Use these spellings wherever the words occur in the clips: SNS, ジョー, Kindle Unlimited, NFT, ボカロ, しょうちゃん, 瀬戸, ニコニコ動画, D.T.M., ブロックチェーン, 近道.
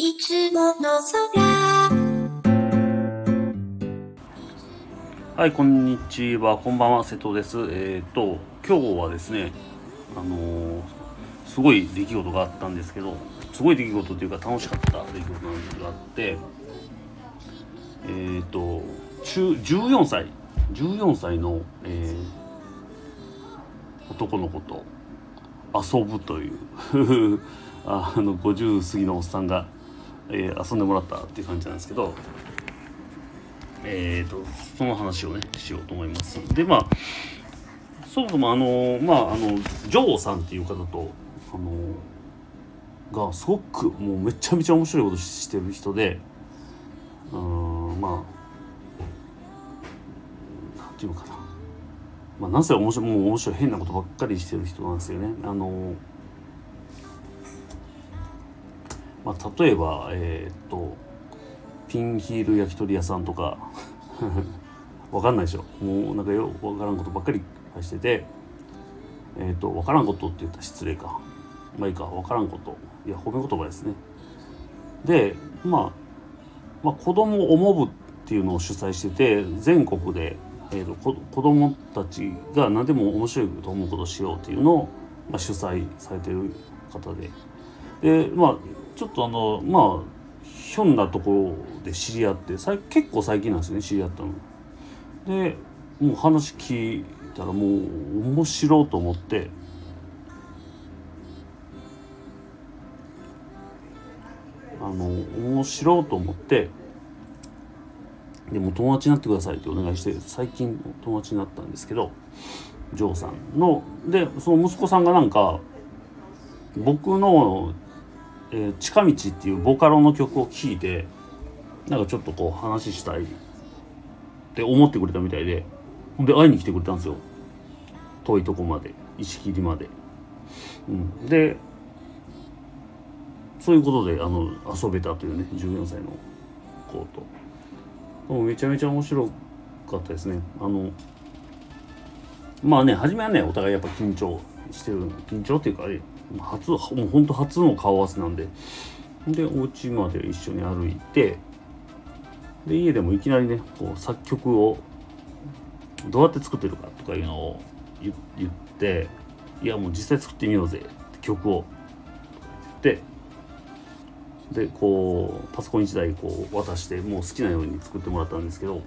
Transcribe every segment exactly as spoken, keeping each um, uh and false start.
いつもの空。はい、こんにちは、こんばんは、瀬戸です。えっと、今日はですね、あのー、すごい出来事があったんですけど、すごい出来事というか楽しかった出来事があって、えっと、じゅうよんさい、じゅうよんさいの、えー、男の子と遊ぶというあのごじゅう過ぎのおっさんがえー、遊んでもらったっていう感じなんですけど、えーとその話をねしようと思います。で、まあそもそもあのまああのジョーさんっていう方とあのがすごくもうめちゃめちゃ面白いことしてる人で、うーんまあなんていうのかな、まあなんせ面白いもう面白い変なことばっかりしてる人なんですよね。あのまあ、例えば、えー、とピンヒール焼き鳥屋さんとかわかんないでしょ、もうなんかよわからんことばっかりしてて、えー、とわからんことって言ったら失礼か、まあいいか、わからんこと、いや褒め言葉ですね。で、まあ、まあ子供を思うっていうのを主催してて、全国で、えー、とこ子供たちが何でも面白いと思うことをしようっていうのを、まあ、主催されてる方で、でまあちょっとあのまあひょんなところで知り合って、さい結構最近なんですね、知り合ったので、もう話聞いたらもう面白いと思って、あの面白いと思ってでも友達になってくださいってお願いして、最近友達になったんですけど、ジョーさんので、その息子さんがなんか僕のえー、近道っていうボカロの曲を聴いて、なんかちょっとこう話したいって思ってくれたみたいで、ほんで会いに来てくれたんですよ、遠いとこまで、石切りまで、うん、でそういうことであの遊べたというね、じゅうよんさいの子と。もうめちゃめちゃ面白かったですね。あのまあね、初めはねお互いやっぱ緊張してる緊張っていうかあれ初、もう本当初の顔合わせなんで、でお家まで一緒に歩いて、で家でもいきなりねこう作曲をどうやって作ってるかとかいうのを言って、いやもう実際作ってみようぜって曲をって言って、でこうパソコンいちだいこう渡して、もう好きなように作ってもらったんですけど、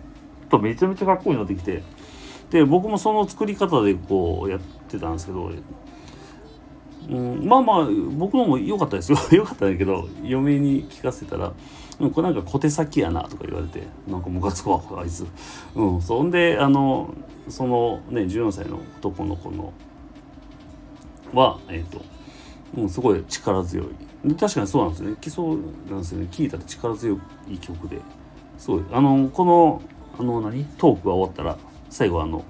とめちゃめちゃかっこいいのできて、で僕もその作り方でこうやってたんですけど。うん、まあまあ僕のも良かったですよ良かったんだけど、嫁に聞かせたらこれなんか小手先やなとか言われて、なんかムカつくわあいつ、うん、そんであのそのねじゅうよんさいの男の子のはえっと、うん、すごい力強い、確かにそうなんですね、基礎なんですよね、聞いたら力強い曲で、そうあのこのあの何トークが終わったら最後あの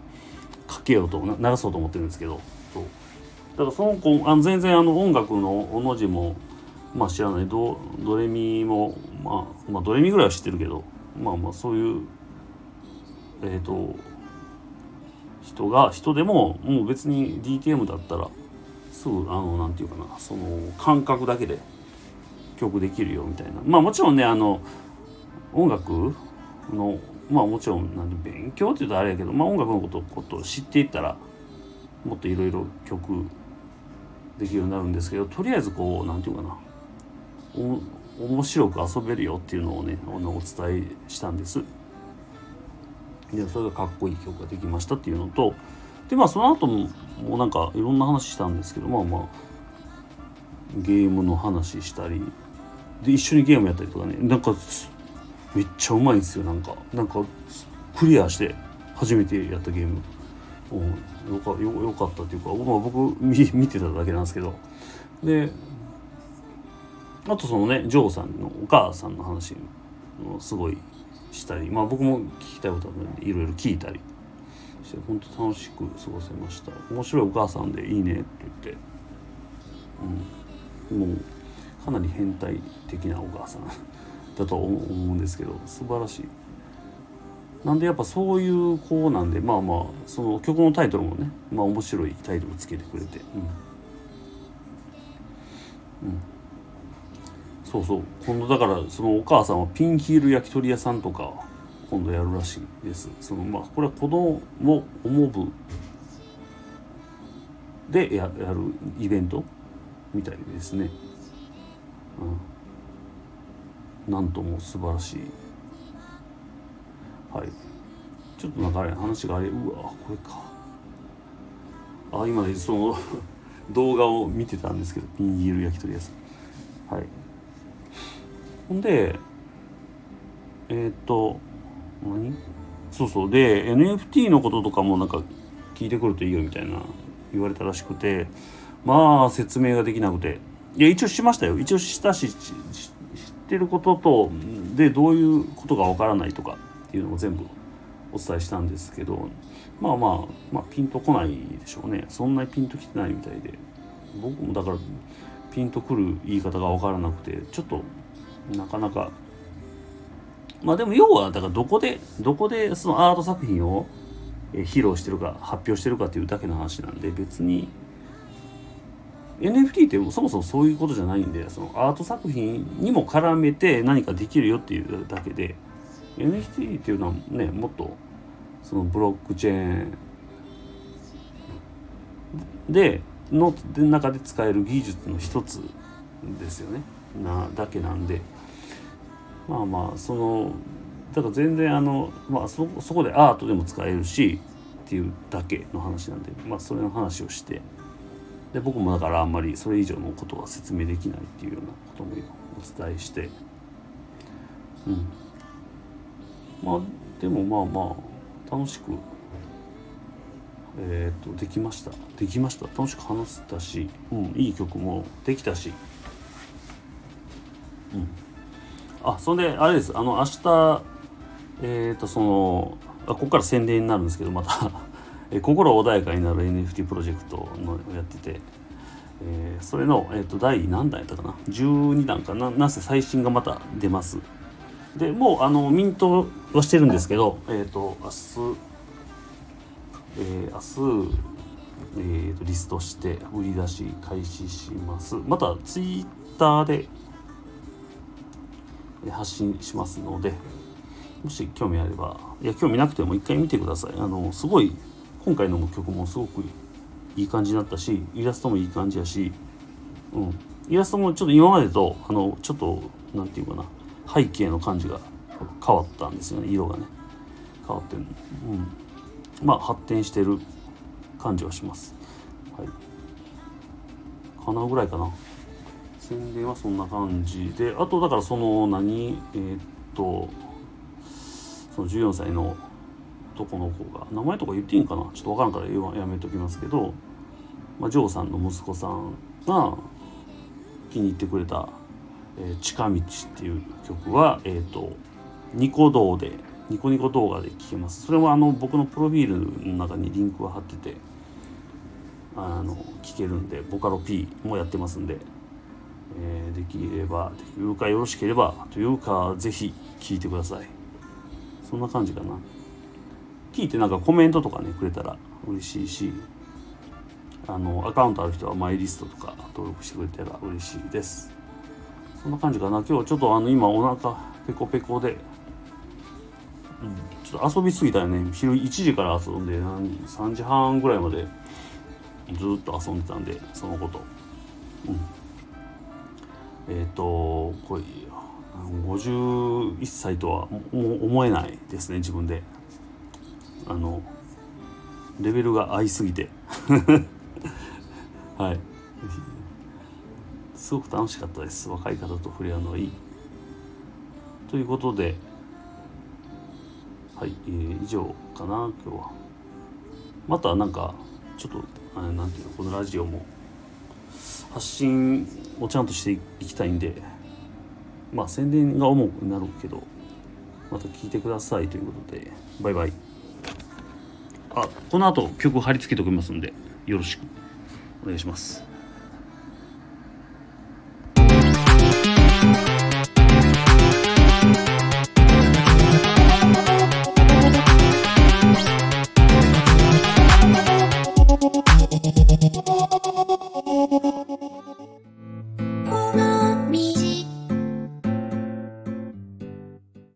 かけようと流そうと思ってるんですけど、そうだからその子あの全然あの音楽のおの字も、まあ、知らない ド, ドレミも、まあまあ、ドレミぐらいは知ってるけど、まあまあそういう、えー、と人が人でももう別に ディーティーエム だったらすぐあのなんていうかな、その感覚だけで曲できるよみたいな、まあもちろんねあの音楽のまあもちろんなんで勉強っていうとあれやけど、まあ、音楽のことことを知っていったらもっといろいろ曲できるようになるんですけど、とりあえずこうなんていうかな、お面白く遊べるよっていうのをねお伝えしたんです。でそれがかっこいい曲ができましたっていうのと、でまあその後ももうなんかいろんな話したんですけど、まあまあゲームの話したりで、一緒にゲームやったりとかね、なんかめっちゃうまいんですよ、なんかなんかクリアして初めてやったゲームよ か, よ, よかったというか、まあ、僕 見, 見てただけなんですけど、であとそのねジョーさんのお母さんの話をすごいしたり、まあ、僕も聞きたいことあるのでいろいろ聞いたりして、本当楽しく過ごせました。面白いお母さんでいいねって言って、うん、もうかなり変態的なお母さんだと思うんですけど、素晴らしい。なんでやっぱそういう子なんで、まあまあその曲のタイトルもね、まあ面白いタイトルつけてくれて、うん、うん、そうそう、今度だからそのお母さんはピンヒール焼き鳥屋さんとか今度やるらしいです。そのまあこれは子供を思うで や, やるイベントみたいですね、うん、なんとも素晴らしい。はい、ちょっとなんかあれ話があれうわこれかあ今ねその動画を見てたんですけどピンヒール焼き鳥屋さん、はい、ほんでえー、っと何そうそうで エヌエフティー のこととかもなんか聞いてくるといいよみたいな言われたらしくて、まあ説明ができなくて、いや一応しましたよ、一応したし、し知ってることとでどういうことがわからないとかっていうのを全部お伝えしたんですけど、まあまあまあピンとこないでしょうね。そんなにピンときてないみたいで、僕もだからピンとくる言い方がわからなくて、ちょっとなかなか、まあでも要はだからどこでどこでそのアート作品を披露してるか発表してるかっていうだけの話なんで、別に エヌエフティー ってそもそもそういうことじゃないんで、そのアート作品にも絡めて何かできるよっていうだけで、 エヌエフティー っていうのはねもっとそのブロックチェーンでの中で使える技術の一つですよねなだけなんで、まあまあそのだから全然あの、まあ、そ, そこでアートでも使えるしっていうだけの話なんで、まあ、それの話をして、で僕もだからあんまりそれ以上のことは説明できないっていうようなこともお伝えして、うん、まあでもまあまあ楽しく、えー、っとできましたできました楽しく話せたし、うん、いい曲もできたし、うん、あそれであれです、あの明日えーとそのあここから宣伝になるんですけど、またえ心穏やかになる エヌエフティー プロジェクトのやってて、えー、それの、えー、と第何弾やったかなじゅうにだんかな、なんせ最新がまた出ます。でもうあのミントはしてるんですけど、えー、と明日、えー、明日、えー、とリストして売り出し開始します。またツイッターで発信しますので、もし興味あれば、いや興味なくても一回見てください。あのすごい今回の曲もすごくいい感じになったし、イラストもいい感じやし、うん、イラストもちょっと今までとあのちょっとなんていうかな背景の感じが変わったんですよね。色がね変わってる、うん、まあ発展してる感じはします。はい、かなぐらいかな。宣伝はそんな感じで、あとだからその何えー、っと。そのじゅうよんさいの男の子が名前とか言っていいんかなちょっと分からんからやめときますけど、まあ、ジョーさんの息子さんが気に入ってくれた、えー、近道っていう曲は、えー、とニコ動でニコニコ動画で聴けます。それはあの僕のプロフィールの中にリンクを貼ってて聴けるんで、ボカロ P もやってますんで、えー、できればというかよろしければというかぜひ聴いてください。そんな感じかな。聞いてなんかコメントとかねくれたら嬉しいし、あのアカウントある人はマイリストとか登録してくれたら嬉しいです。そんな感じかな。今日ちょっとあの今お腹ペコペコで、うん、ちょっと遊びすぎたよね。昼いちじから遊んでさんじはんぐらいまでずっと遊んでたんで、そのこと、うん、えっ、ー、とこれごじゅういっさいとは思えないですね。自分であのレベルが合いすぎてはい、すごく楽しかったです。若い方と触れ合うのはいいということで、はい、えー、以上かな。今日はまたなんかちょっとあれなんていうのこのラジオも発信をちゃんとしていきたいんで、まあ宣伝が重くなるけど、また聞いてくださいということで、バイバイ。あ、この後曲貼り付けておきますんで、よろしくお願いします。